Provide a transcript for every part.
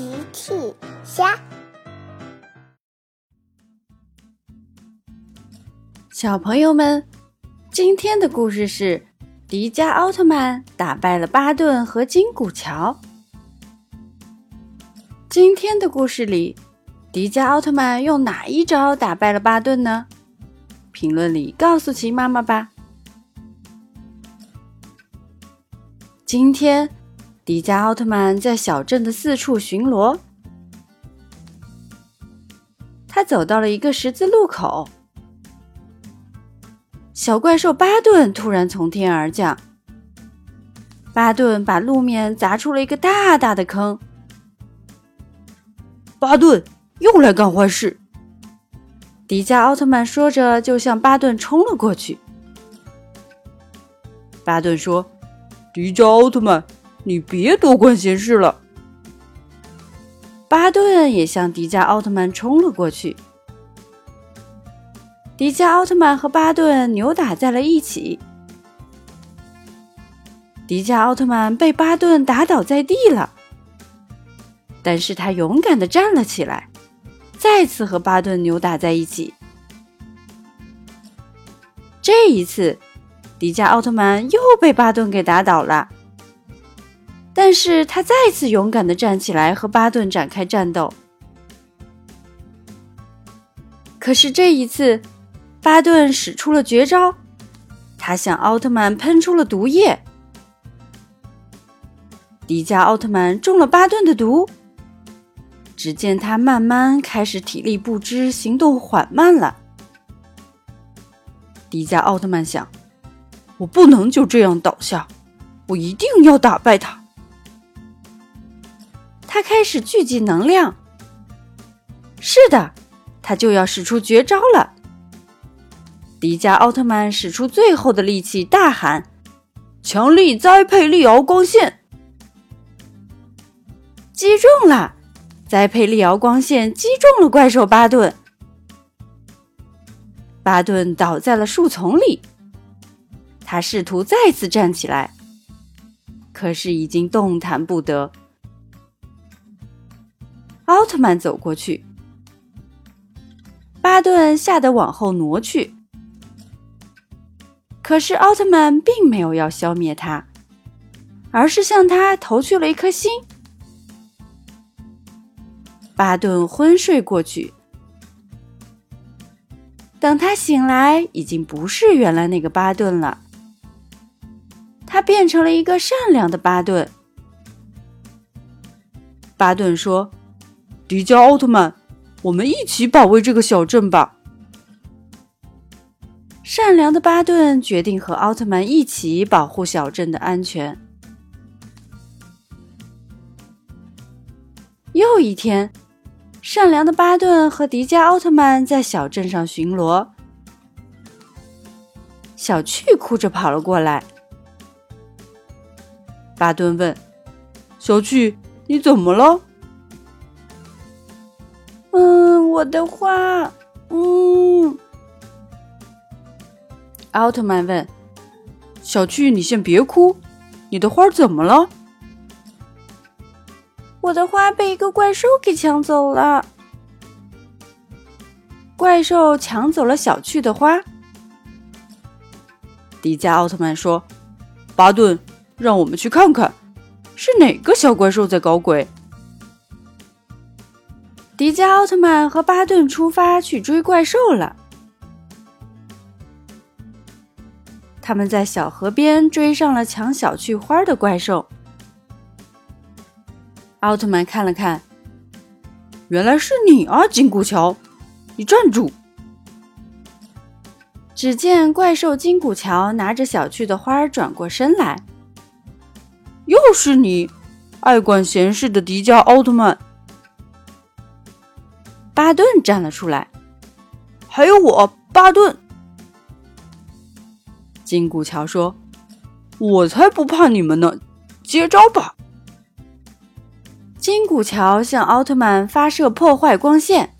奇趣虾。小朋友们，今天的故事是迪迦奥特曼打败了巴顿和金古桥。今天的故事里，迪迦奥特曼用哪一招打败了巴顿呢？评论里告诉奇妈妈吧。今天迪迦奥特曼在小镇的四处巡逻，他走到了一个十字路口，小怪兽巴顿突然从天而降，巴顿把路面砸出了一个大大的坑。巴顿又来干坏事，迪迦奥特曼说着就向巴顿冲了过去。巴顿说：迪迦奥特曼，你别多管闲事了。巴顿也向迪迦奥特曼冲了过去。迪迦奥特曼和巴顿扭打在了一起。迪迦奥特曼被巴顿打倒在地了，但是他勇敢地站了起来，再次和巴顿扭打在一起。这一次迪迦奥特曼又被巴顿给打倒了，但是他再次勇敢地站起来和巴顿展开战斗。可是这一次巴顿使出了绝招，他向奥特曼喷出了毒液。迪迦奥特曼中了巴顿的毒，只见他慢慢开始体力不支，行动缓慢了。迪迦奥特曼想，我不能就这样倒下，我一定要打败他。他开始聚集能量，是的，他就要使出绝招了。迪迦奥特曼使出最后的力气，大喊：强力栽培利敖光线！击中了，栽培利敖光线击中了怪兽巴顿，巴顿倒在了树丛里。他试图再次站起来，可是已经动弹不得。奥特曼走过去，巴顿吓得往后挪去，可是奥特曼并没有要消灭他，而是向他投去了一颗心。巴顿昏睡过去，等他醒来，已经不是原来那个巴顿了。他变成了一个善良的巴顿。巴顿说：迪迦奥特曼，我们一起保卫这个小镇吧。善良的巴顿决定和奥特曼一起保护小镇的安全。又一天，善良的巴顿和迪迦奥特曼在小镇上巡逻。小趣哭着跑了过来，巴顿问：小趣，你怎么了？我的花。奥特曼问：小趣，你先别哭，你的花怎么了？我的花被一个怪兽给抢走了。怪兽抢走了小趣的花。迪迦奥特曼说：巴顿，让我们去看看，是哪个小怪兽在搞鬼？迪迦奥特曼和巴顿出发去追怪兽了。他们在小河边追上了抢小趣花的怪兽。奥特曼看了看，原来是你啊，金古桥，你站住！只见怪兽金古桥拿着小趣的花转过身来。又是你，爱管闲事的迪迦奥特曼。巴顿站了出来，还有我，巴顿。金古桥说：我才不怕你们呢，接招吧。金古桥向奥特曼发射破坏光线，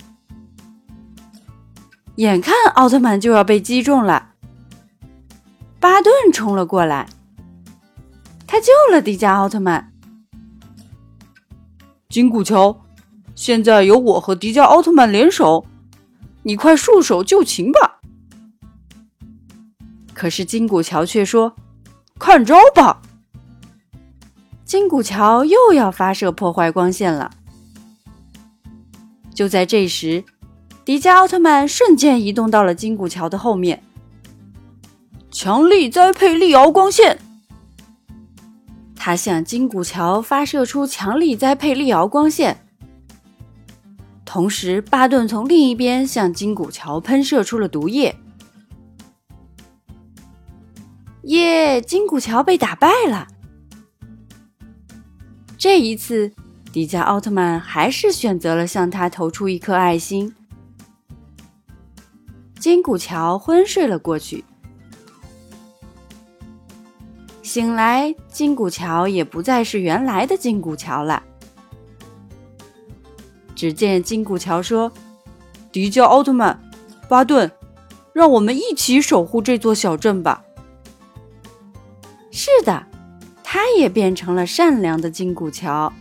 眼看奥特曼就要被击中了，巴顿冲了过来，他救了迪迦奥特曼。紧古桥，现在由我和迪迦奥特曼联手，你快束手就擒吧。可是金古桥却说，看招吧。金古桥又要发射破坏光线了。就在这时，迪迦奥特曼瞬间移动到了金古桥的后面。强力栽培力敖光线，他向金古桥发射出强力栽培力敖光线，同时巴顿从另一边向金古桥喷射出了毒液。耶！金古桥被打败了。这一次，迪迦奥特曼还是选择了向他投出一颗爱心。金古桥昏睡了过去。醒来，金古桥也不再是原来的金古桥了。只见金古桥说：“迪迦奥特曼，巴顿，让我们一起守护这座小镇吧。”是的，他也变成了善良的金古桥。